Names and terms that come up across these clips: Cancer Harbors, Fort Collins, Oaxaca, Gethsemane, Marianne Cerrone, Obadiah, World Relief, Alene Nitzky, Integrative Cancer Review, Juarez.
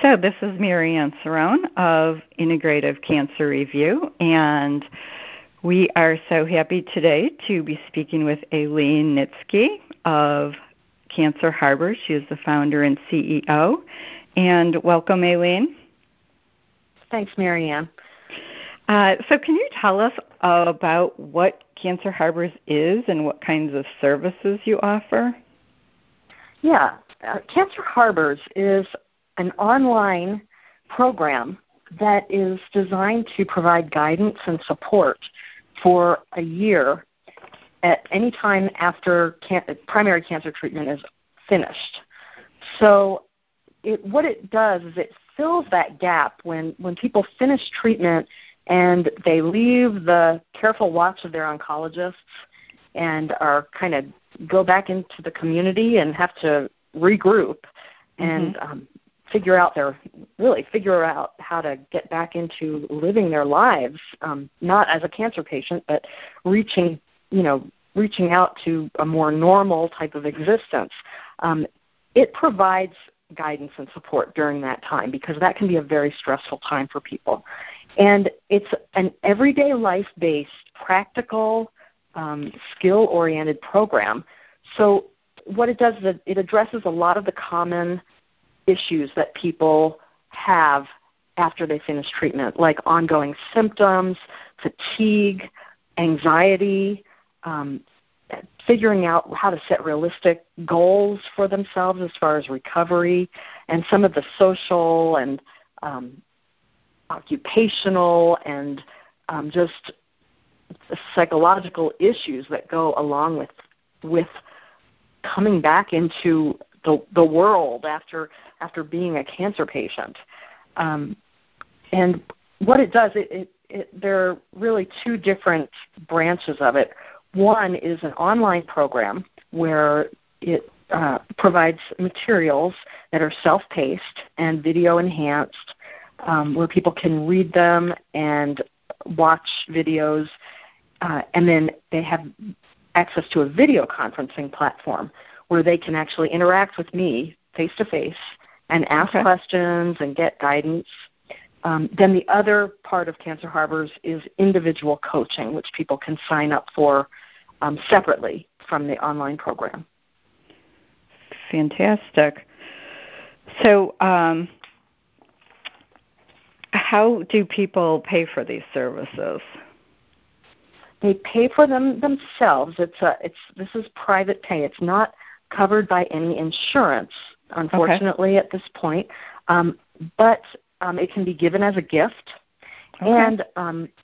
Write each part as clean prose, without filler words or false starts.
So this is Marianne Cerrone of Integrative Cancer Review, and we are so happy today to be speaking with Alene Nitzky of Cancer Harbors. She is the founder and CEO. And welcome, Alene. Thanks, Marianne. So can you tell us about what Cancer Harbors is and what kinds of services you offer? Yeah. Cancer Harbors is an online program that is designed to provide guidance and support for a year at any time after primary cancer treatment is finished. So what it does is it fills that gap when people finish treatment and they leave the careful watch of their oncologists and are kind of go back into the community and have to regroup and figure out how to get back into living their lives, not as a cancer patient, but reaching out to a more normal type of existence. It provides guidance and support during that time because that can be a very stressful time for people. And it's an everyday life-based, practical, skill-oriented program. So what it does is it addresses a lot of the common issues that people have after they finish treatment, like ongoing symptoms, fatigue, anxiety, figuring out how to set realistic goals for themselves as far as recovery, and some of the social and occupational and just psychological issues that go along with coming back into the world after being a cancer patient. And what it does, there are really two different branches of it. One is an online program where it provides materials that are self-paced and video-enhanced, where people can read them and watch videos, and then they have access to a video conferencing platform where they can actually interact with me face-to-face and ask questions and get guidance. Then the other part of Cancer Harbors is individual coaching, which people can sign up for separately from the online program. Fantastic. So how do people pay for these services? They pay for them themselves. This is private pay. It's not covered by any insurance, unfortunately, at this point. But it can be given as a gift. Okay. And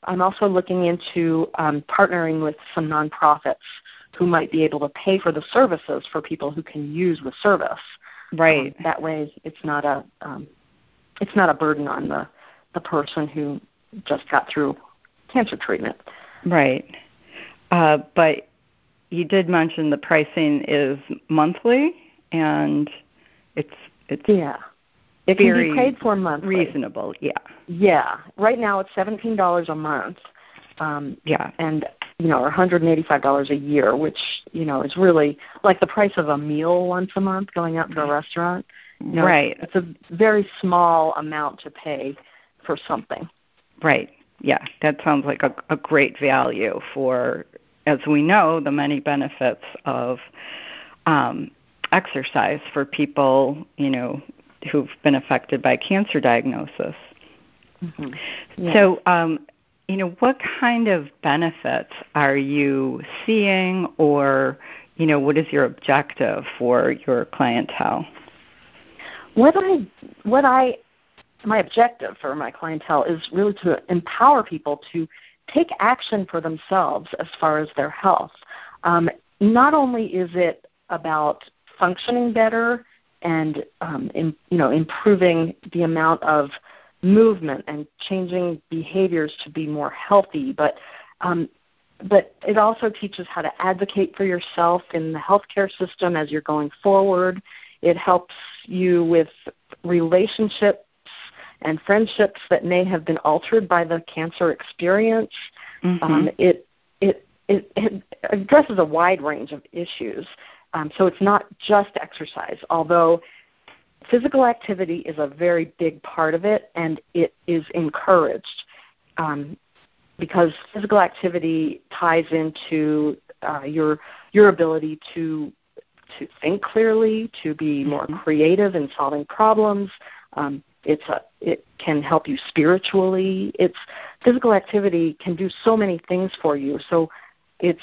I'm also looking into partnering with some nonprofits who might be able to pay for the services for people who can use the service. Right. That way, it's not a burden on the person who just got through cancer treatment. Right. But you did mention the pricing is monthly, and it can be paid for monthly. Reasonable, yeah. Yeah. Right now it's $17 a month. And or $185 a year, which is really like the price of a meal once a month going out to a restaurant. Right. It's a very small amount to pay for something. Right. Yeah, that sounds like a great value for, as we know, the many benefits of exercise for people, who've been affected by cancer diagnosis. Mm-hmm. Yeah. So, what kind of benefits are you seeing or, what is your objective for your clientele? My objective for my clientele is really to empower people to take action for themselves as far as their health. Not only is it about functioning better and improving the amount of movement and changing behaviors to be more healthy, but it also teaches how to advocate for yourself in the healthcare system as you're going forward. It helps you with relationships and friendships that may have been altered by the cancer experience. Mm-hmm. It addresses a wide range of issues. So it's not just exercise, although physical activity is a very big part of it, and it is encouraged because physical activity ties into your ability to think clearly, to be more creative in solving problems. It can help you spiritually. It's physical activity can do so many things for you. So it's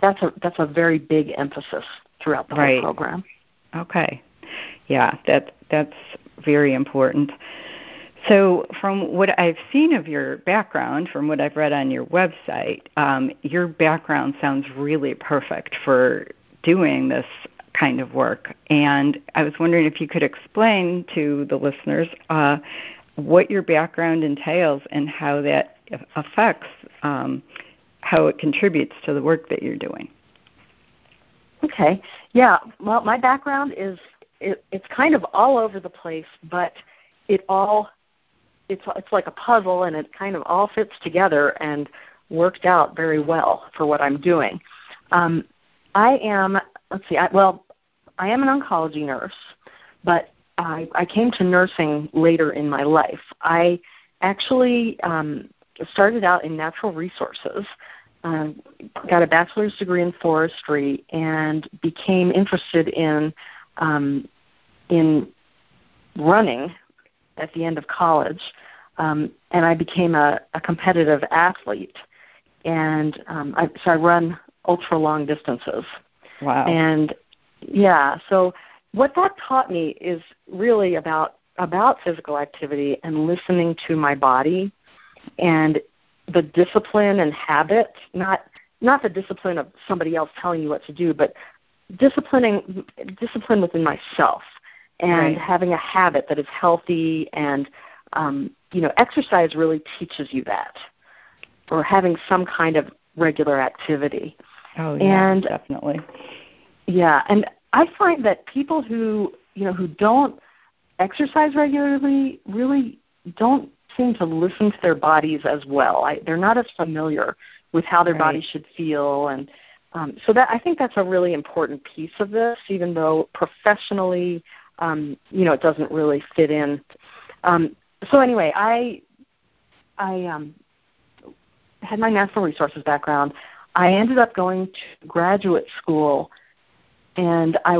that's a very big emphasis throughout the whole program. Okay, yeah, that's very important. So from what I've seen of your background, from what I've read on your website, your background sounds really perfect for doing this kind of work. And I was wondering if you could explain to the listeners what your background entails and how that affects, how it contributes to the work that you're doing. Okay. Yeah. Well, my background is, it's kind of all over the place, but it's like a puzzle, and it kind of all fits together and worked out very well for what I'm doing. I am an oncology nurse, but I came to nursing later in my life. I actually started out in natural resources, got a bachelor's degree in forestry, and became interested in running at the end of college, and I became a competitive athlete, and so I run ultra-long distances. Wow. And, yeah, so what that taught me is really about physical activity and listening to my body and the discipline and habit, not the discipline of somebody else telling you what to do, but discipline within myself and having a habit that is healthy and, exercise really teaches you that, or having some kind of regular activity. Oh, yeah, and, definitely. Yeah, and I find that people who don't exercise regularly really don't seem to listen to their bodies as well. They're not as familiar with how their body should feel, and so that I think that's a really important piece of this, even though professionally, it doesn't really fit in. So anyway, I had my natural resources background. I ended up going to graduate school, and I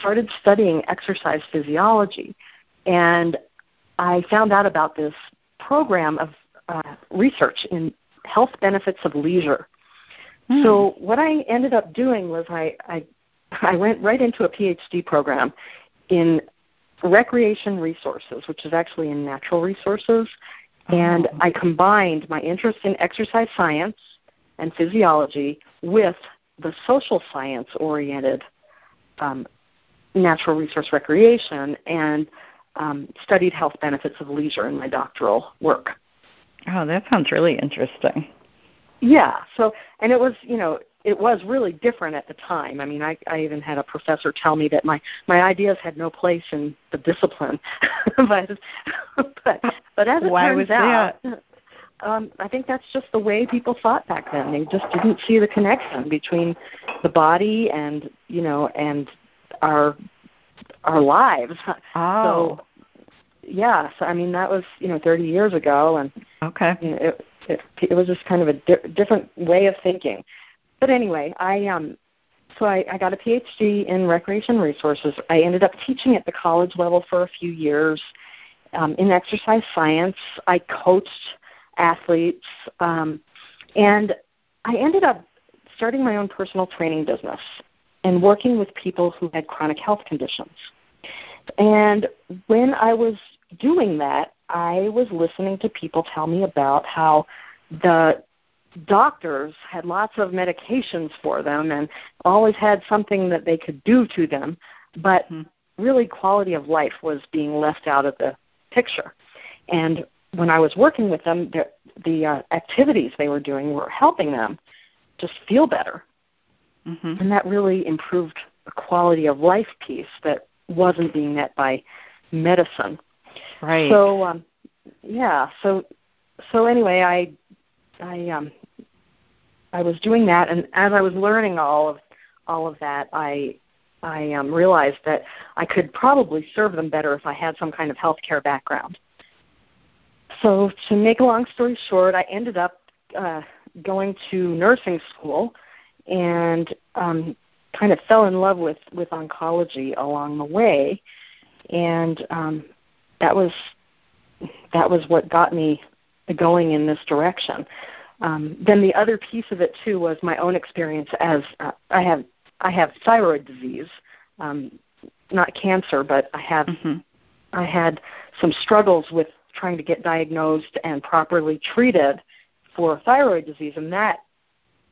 started studying exercise physiology, and I found out about this program of research in health benefits of leisure. Mm. So what I ended up doing was I went right into a PhD program in recreation resources, which is actually in natural resources, and I combined my interest in exercise science and physiology with the social science-oriented natural resource recreation, and studied health benefits of leisure in my doctoral work. Oh, that sounds really interesting. Yeah. So, and it was really different at the time. I mean, I even had a professor tell me that my ideas had no place in the discipline. but as it turns out, I think that's just the way people thought back then. They just didn't see the connection between the body and our lives. Oh. So, yeah. So I mean, that was 30 years ago, and it was just kind of a different way of thinking. But anyway, I got a PhD in recreation resources. I ended up teaching at the college level for a few years in exercise science. I coached athletes, and I ended up starting my own personal training business and working with people who had chronic health conditions. And when I was doing that, I was listening to people tell me about how the doctors had lots of medications for them and always had something that they could do to them, but really quality of life was being left out of the picture. And when I was working with them, the activities they were doing were helping them just feel better. Mm-hmm. And that really improved the quality of life piece that wasn't being met by medicine. Right. So, so anyway, I was doing that, and as I was learning all of that, I I realized that I could probably serve them better if I had some kind of healthcare background. So to make a long story short, I ended up going to nursing school and kind of fell in love with oncology along the way, and that was what got me going in this direction. Then the other piece of it too was my own experience as I have thyroid disease, not cancer, but I had some struggles with trying to get diagnosed and properly treated for thyroid disease, and that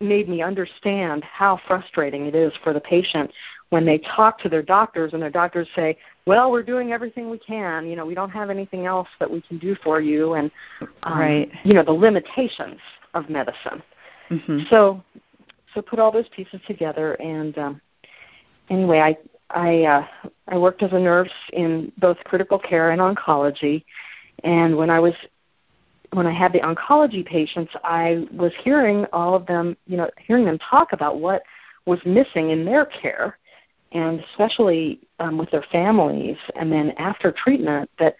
made me understand how frustrating it is for the patient when they talk to their doctors and their doctors say, well, we're doing everything we can, you know, we don't have anything else that we can do for you, and, you know, the limitations of medicine. Mm-hmm. So put all those pieces together, and anyway, I worked as a nurse in both critical care and oncology, and when I had the oncology patients, I was hearing all of them, you know, hearing them talk about what was missing in their care, and especially with their families, and then after treatment, that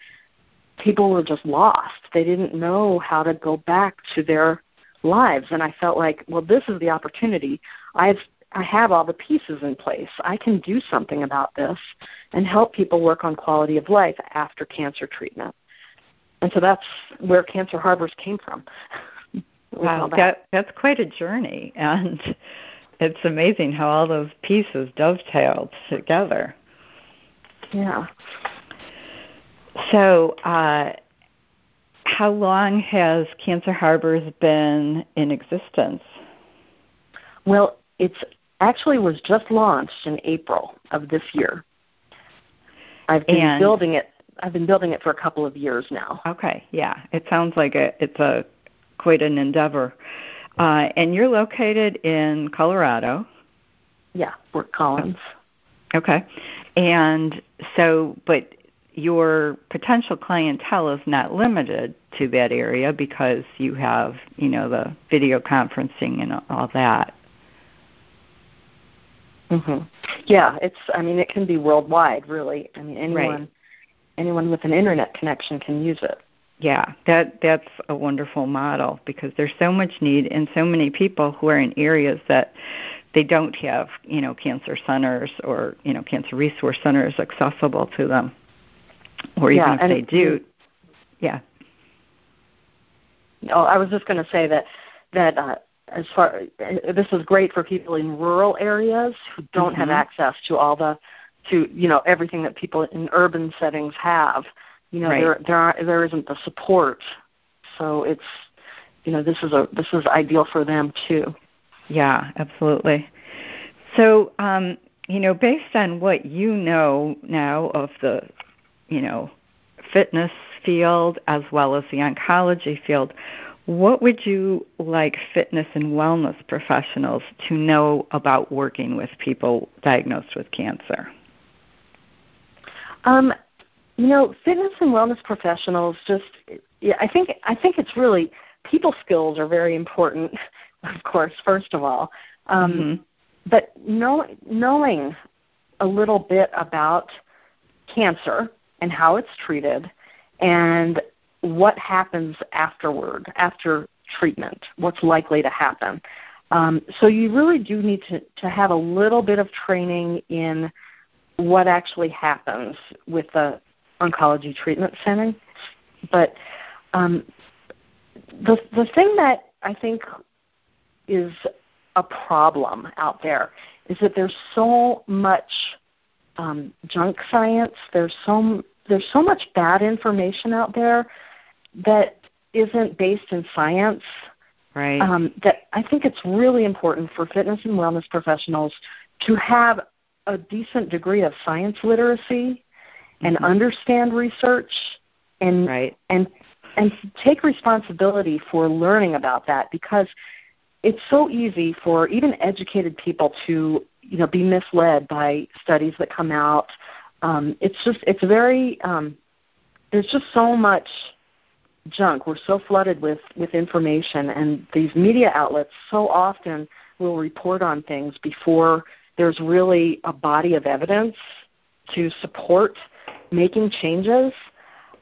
people were just lost. They didn't know how to go back to their lives, and I felt like, well, this is the opportunity. I have all the pieces in place. I can do something about this and help people work on quality of life after cancer treatment. And so that's where Cancer Harbors came from. Wow, that's quite a journey, and it's amazing how all those pieces dovetailed together. Yeah. So how long has Cancer Harbors been in existence? Well, it actually was just launched in April of this year. I've been building it for a couple of years now. Okay, yeah. It sounds like it's quite an endeavor. And you're located in Colorado. Yeah, Fort Collins. Okay. And so, but your potential clientele is not limited to that area because you have, you know, the video conferencing and all that. Mm-hmm. Yeah, it can be worldwide, really. I mean, anyone... Right. Anyone with an internet connection can use it. Yeah, that's a wonderful model because there's so much need and so many people who are in areas that they don't have, you know, cancer centers or, you know, cancer resource centers accessible to them. Or even if they do. Yeah. Oh, I was just going to say that as far this is great for people in rural areas who don't have access to all to everything that people in urban settings have. You know, right. there isn't the support. So it's, you know, this is ideal for them too. Yeah, absolutely. So, you know, based on what you know now of the, you know, fitness field as well as the oncology field, what would you like fitness and wellness professionals to know about working with people diagnosed with cancer? You know, fitness and wellness professionals I think it's really, people skills are very important, of course, first of all. But knowing a little bit about cancer and how it's treated and what happens afterward, after treatment, what's likely to happen. So you really do need to have a little bit of training in what actually happens with the oncology treatment center. But the thing that I think is a problem out there is that there's so much junk science, there's so much bad information out there that isn't based in science. Right. That I think it's really important for fitness and wellness professionals to have a decent degree of science literacy and understand research and and take responsibility for learning about that, because it's so easy for even educated people to, you know, be misled by studies that come out. There's just so much junk. We're so flooded with information, and these media outlets so often will report on things before there's really a body of evidence to support making changes.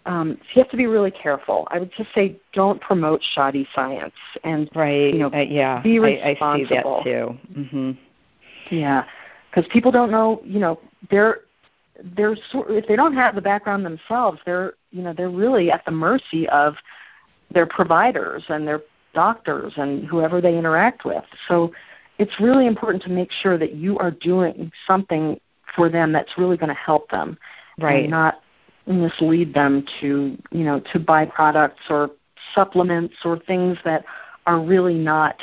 So you have to be really careful. I would just say don't promote shoddy science, and be responsible. I see that too. Mm-hmm. Yeah, because people don't know. You know, they're if they don't have the background themselves, they're really at the mercy of their providers and their doctors and whoever they interact with. So it's really important to make sure that you are doing something for them that's really going to help them, right? And not mislead them to buy products or supplements or things that are really not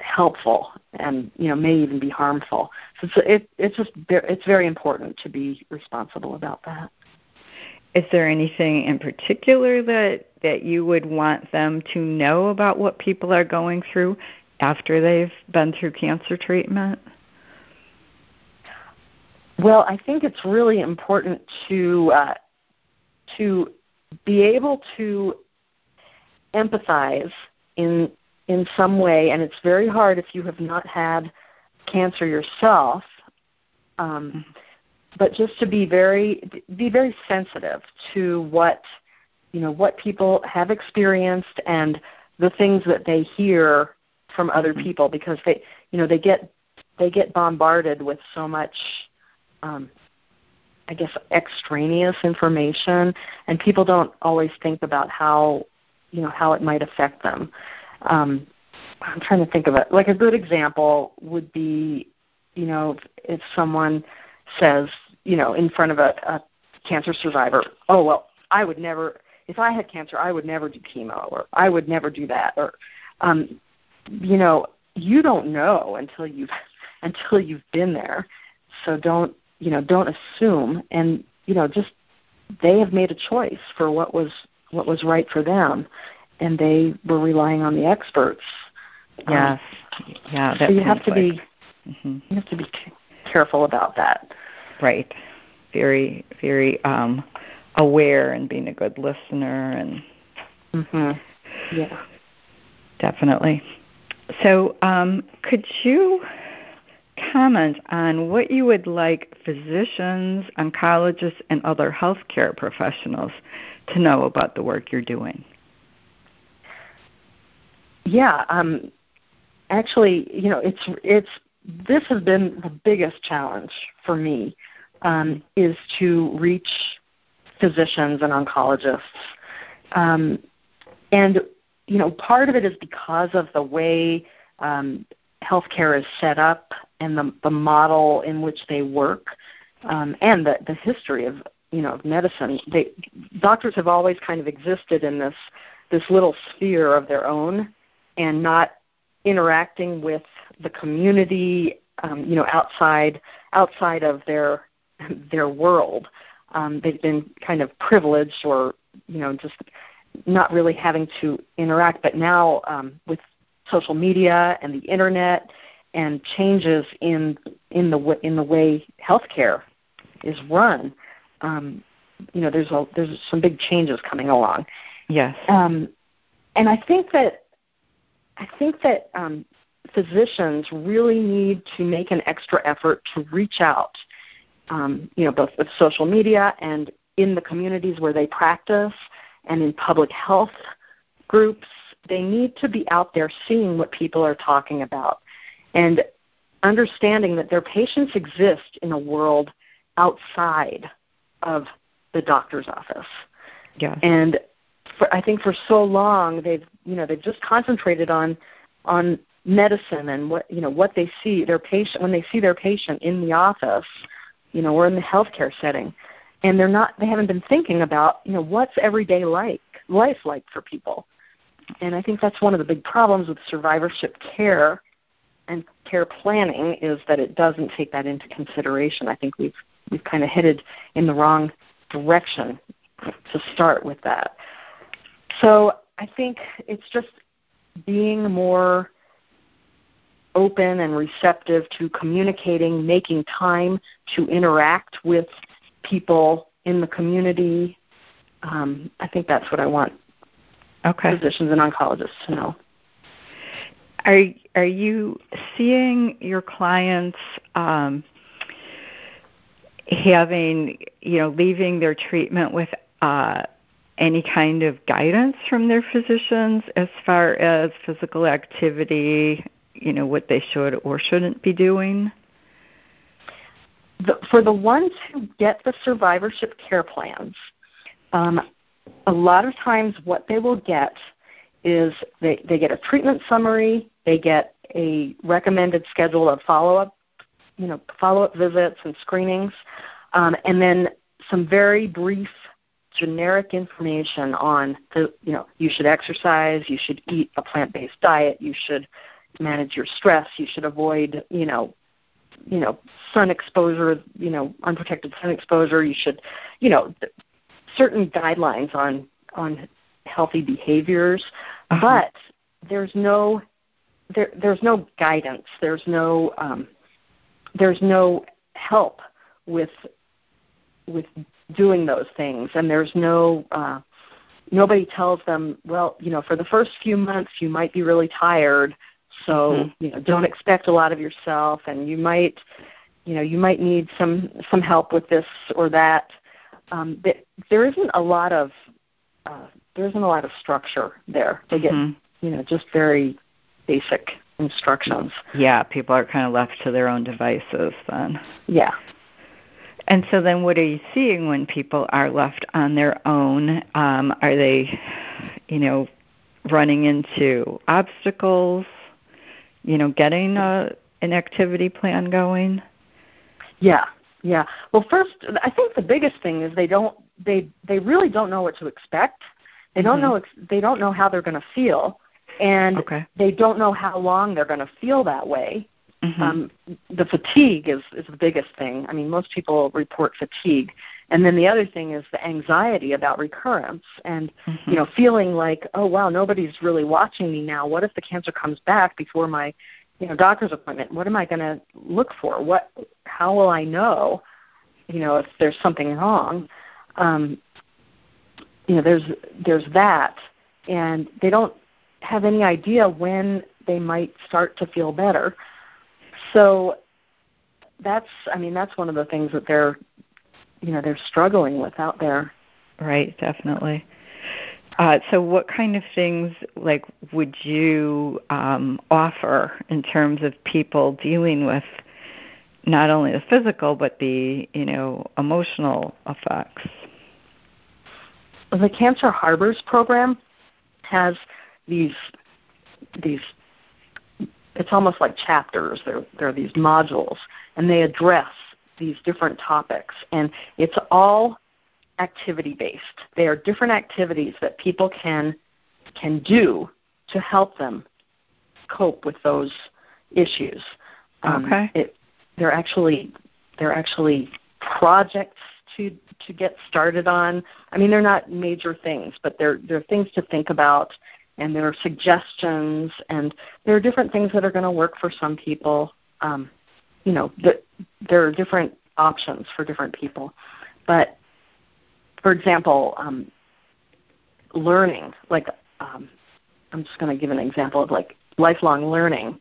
helpful and may even be harmful. So it's very important to be responsible about that. Is there anything in particular that you would want them to know about what people are going through after they've been through cancer treatment? Well, I think it's really important to be able to empathize in some way, and it's very hard if you have not had cancer yourself. But just to be very sensitive to what people have experienced and the things that they hear from other people, because they get bombarded with so much. I guess, extraneous information, and people don't always think about how it might affect them. I'm trying to think of it. Like a good example would be, if someone says, in front of a cancer survivor, oh, well, I would never, if I had cancer, I would never do chemo, or I would never do that, or, you don't know until you've been there. So don't assume, and just they have made a choice for what was right for them, and they were relying on the experts. Yes, So you have to be careful about that. Right. Very, very aware and being a good listener and. Mm-hmm. Yeah. Definitely. So, could you comment on what you would like physicians, oncologists, and other healthcare professionals to know about the work you're doing? Yeah, actually, this has been the biggest challenge for me, is to reach physicians and oncologists, and part of it is because of the way healthcare is set up and the model in which they work, and the history of of medicine. Doctors have always kind of existed in this little sphere of their own and not interacting with the community, outside of their world. They've been kind of privileged, or just not really having to interact. But now with social media and the internet and changes in the way healthcare is run, there's some big changes coming along. Yes. And I think that physicians really need to make an extra effort to reach out, both with social media and in the communities where they practice and in public health groups. They need to be out there seeing what people are talking about and understanding that their patients exist in a world outside of the doctor's office. Yeah. And I think for so long they've just concentrated on medicine and what they see their patient when they see their patient in the office, or in the healthcare setting, and they haven't been thinking about what's everyday life like for people. And I think that's one of the big problems with survivorship care and care planning, is that it doesn't take that into consideration. I think we've kind of headed in the wrong direction to start with that. So I think it's just being more open and receptive to communicating, making time to interact with people in the community. I think that's what I want. Okay. Physicians and oncologists to know. Are you seeing your clients having, leaving their treatment with any kind of guidance from their physicians as far as physical activity, what they should or shouldn't be doing? For the ones who get the survivorship care plans, a lot of times what they will get is they get a treatment summary, they get a recommended schedule of follow-up visits and screenings, and then some very brief generic information on, you should exercise, you should eat a plant-based diet, you should manage your stress, you should avoid, sun exposure, unprotected sun exposure, you should, certain guidelines on healthy behaviors, but there's no guidance, there's no help with doing those things, and there's no nobody tells them, for the first few months you might be really tired, so don't expect a lot of yourself, and you might need some help with this or that. There isn't a lot of structure there. They get, just very basic instructions. Yeah, people are kind of left to their own devices then. Yeah. And so then what are you seeing when people are left on their own? Are they, running into obstacles, getting an activity plan going? Yeah. Well, first, I think the biggest thing is they really don't know what to expect. They don't know how they're going to feel, and they don't know how long they're going to feel that way. The fatigue is the biggest thing. I mean, most people report fatigue, and then the other thing is the anxiety about recurrence, and feeling like, oh wow, nobody's really watching me now. What if the cancer comes back before my, doctor's appointment? What am I going to look for? How will I know, if there's something wrong? There's that, and they don't have any idea when they might start to feel better. So that's one of the things that they're struggling with out there. Right, definitely. So what kind of things, would you offer in terms of people dealing with not only the physical but the, emotional effects? The Cancer Harbors program has these. It's almost like chapters. There are these modules, and they address these different topics. And it's all activity-based. They are different activities that people can do to help them cope with those issues. They're actually projects to get started on. I mean, they're not major things, but they're things to think about, and there are suggestions, and there are different things that are going to work for some people. There are different options for different people. But, for example, learning, I'm just going to give an example of, lifelong learning.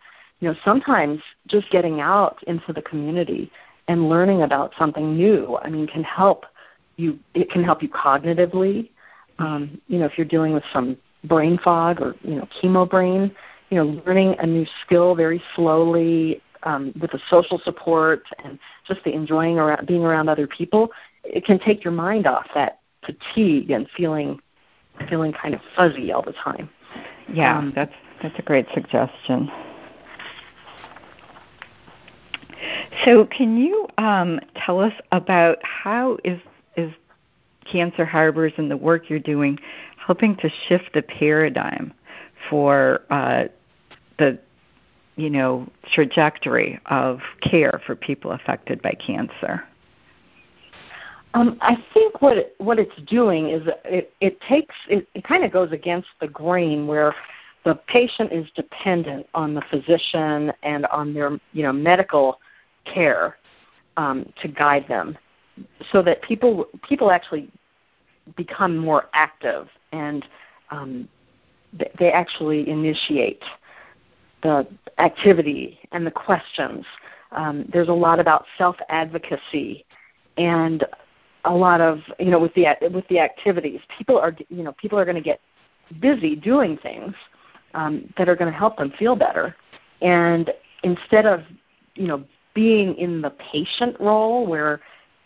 Sometimes just getting out into the community and learning about something new, can help you. It can help you cognitively. If you're dealing with some brain fog or chemo brain, learning a new skill very slowly with the social support and just the enjoying being around other people, it can take your mind off that fatigue and feeling kind of fuzzy all the time. Yeah, that's a great suggestion. So can you tell us about how is Cancer Harbors and the work you're doing helping to shift the paradigm for the trajectory of care for people affected by cancer? I think what it's doing is it kind of goes against the grain where the patient is dependent on the physician and on their medical care to guide them, so that people actually become more active, and they actually initiate the activity and the questions. There's a lot about self-advocacy and a lot of, with the activities. People are going to get busy doing things that are going to help them feel better. And instead of, being in the patient role where,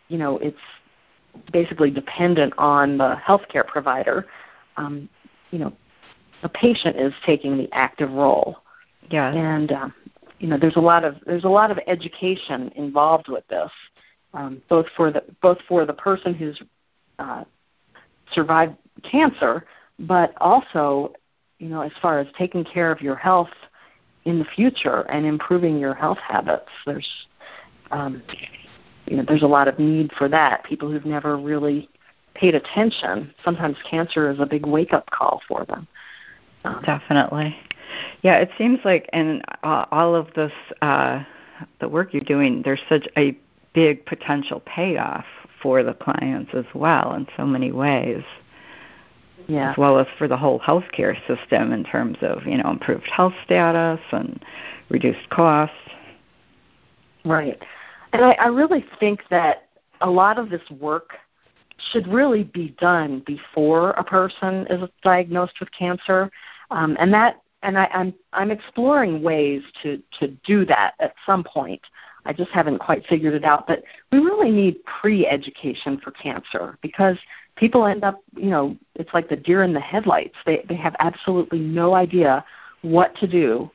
it's basically dependent on the healthcare provider, the patient is taking the active role. Yeah. And there's a lot of education involved with this, both for the person who's survived cancer, but also as far as taking care of your health in the future and improving your health habits. There's there's a lot of need for that. People who've never really paid attention, sometimes cancer is a big wake-up call for them. Definitely. Yeah, it seems like in all of this, the work you're doing, there's such a big potential payoff for the clients as well in so many ways. Yeah. As well as for the whole healthcare system in terms of, improved health status and reduced costs. Right. And I really think that a lot of this work should really be done before a person is diagnosed with cancer, and I'm exploring ways to do that at some point. I just haven't quite figured it out, but we really need pre-education for cancer because people end up, it's like the deer in the headlights. They have absolutely no idea what to do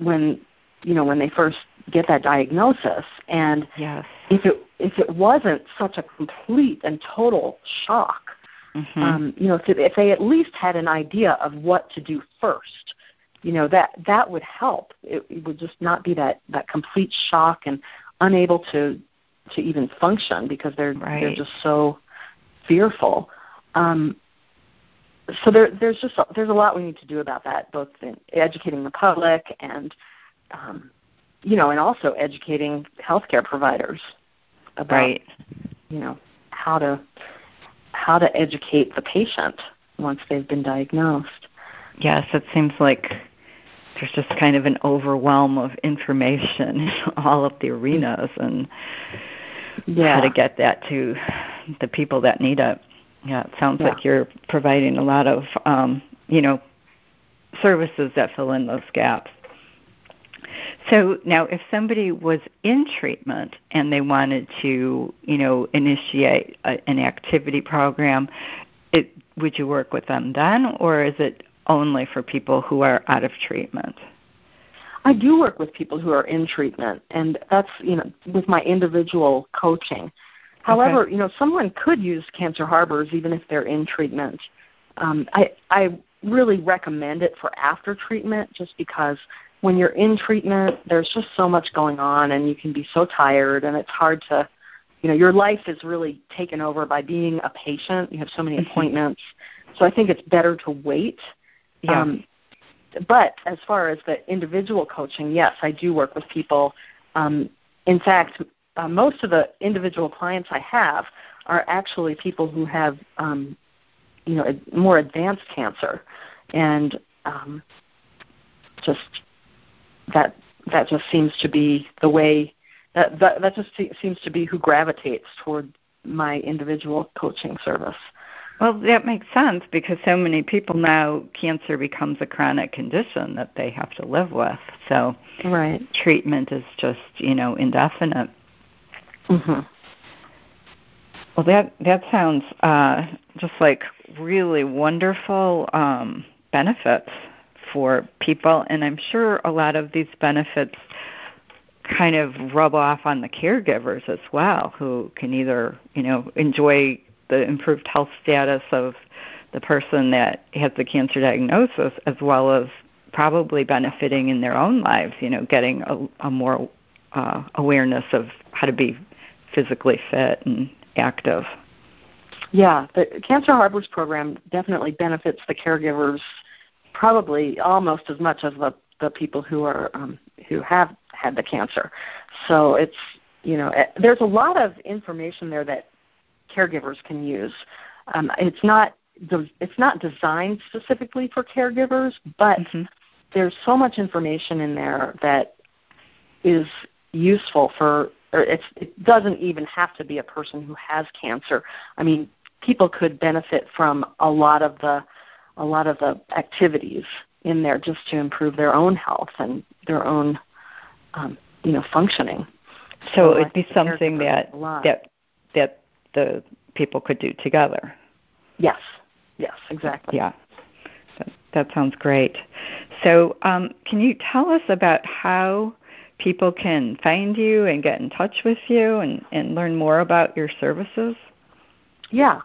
when they first get that diagnosis. And yes. if it wasn't such a complete and total shock, mm-hmm. If they at least had an idea of what to do first, that would help. It would just not be that complete shock and unable to even function because they're just so fearful. So there's a lot we need to do about that, both in educating the public and and also educating healthcare providers about, how to educate the patient once they've been diagnosed. Yes, it seems like there's just kind of an overwhelm of information in all of the arenas and how to get that to the people that need it. Yeah, it sounds like you're providing a lot of, services that fill in those gaps. So now if somebody was in treatment and they wanted to, initiate an activity program, would you work with them then, or is it only for people who are out of treatment? I do work with people who are in treatment, and that's, with my individual coaching. However, someone could use Cancer Harbors even if they're in treatment. I really recommend it for after treatment just because when you're in treatment, there's just so much going on and you can be so tired and it's hard to, your life is really taken over by being a patient. You have so many appointments. So I think it's better to wait. Yeah. But as far as the individual coaching, yes, I do work with people. In fact, most of the individual clients I have are actually people who have, more advanced cancer and That just seems to be the way. That just seems to be who gravitates toward my individual coaching service. Well, that makes sense because so many people now cancer becomes a chronic condition that they have to live with. So treatment is just indefinite. Mm-hmm. Well, that sounds just like really wonderful benefits for people, and I'm sure a lot of these benefits kind of rub off on the caregivers as well, who can either, enjoy the improved health status of the person that has the cancer diagnosis, as well as probably benefiting in their own lives, getting a more awareness of how to be physically fit and active. Yeah, the Cancer Harbors program definitely benefits the caregivers probably almost as much as the people who are who have had the cancer. So it's there's a lot of information there that caregivers can use. It's not designed specifically for caregivers, but there's so much information in there that is useful for, or it doesn't even have to be a person who has cancer. I mean, people could benefit from a lot of the activities in there just to improve their own health and their own, functioning. So it'd be something that the people could do together. Yes, exactly. Yeah, that sounds great. So can you tell us about how people can find you and get in touch with you and learn more about your services? Yeah.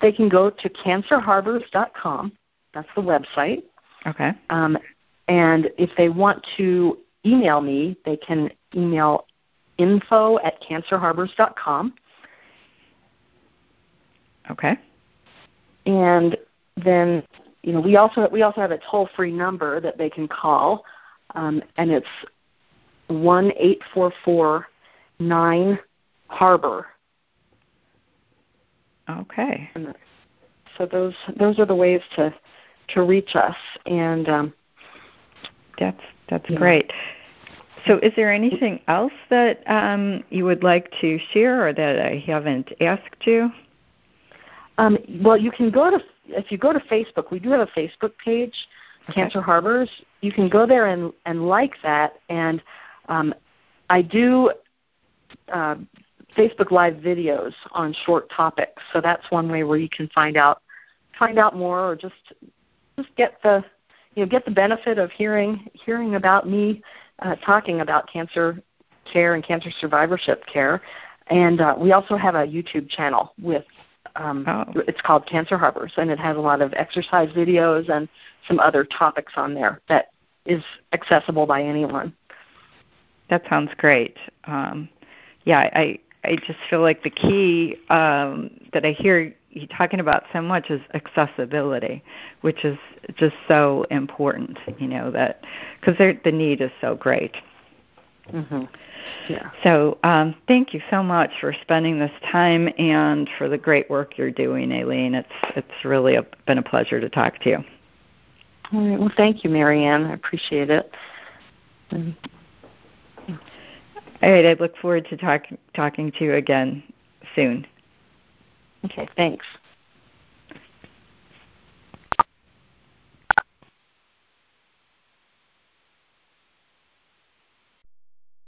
They can go to cancerharbors.com. That's the website. Okay. And if they want to email me, they can email info@cancerharbors.com. Okay. And then, we also have a toll-free number that they can call, and it's 1-844-9-HARBOR. Okay. And so those are the ways to reach us, and that's great. So is there anything else that you would like to share or that I haven't asked you? Well, you can go to Facebook. We do have a Facebook page, okay, Cancer Harbors. You can go there and like that. And I do Facebook Live videos on short topics. So that's one way where you can find out more, or just get the benefit of hearing about me talking about cancer care and cancer survivorship care. And we also have a YouTube channel with. It's called Cancer Harbors, and it has a lot of exercise videos and some other topics on there that is accessible by anyone. That sounds great. I just feel like the key that I hear you talking about so much is accessibility, which is just so important, that because the need is so great. Mm-hmm. Yeah. So thank you so much for spending this time and for the great work you're doing, Alene. It's really been a pleasure to talk to you. All right. Well, thank you, Marianne. I appreciate it. All right. I look forward to talking to you again soon. Okay. Thanks.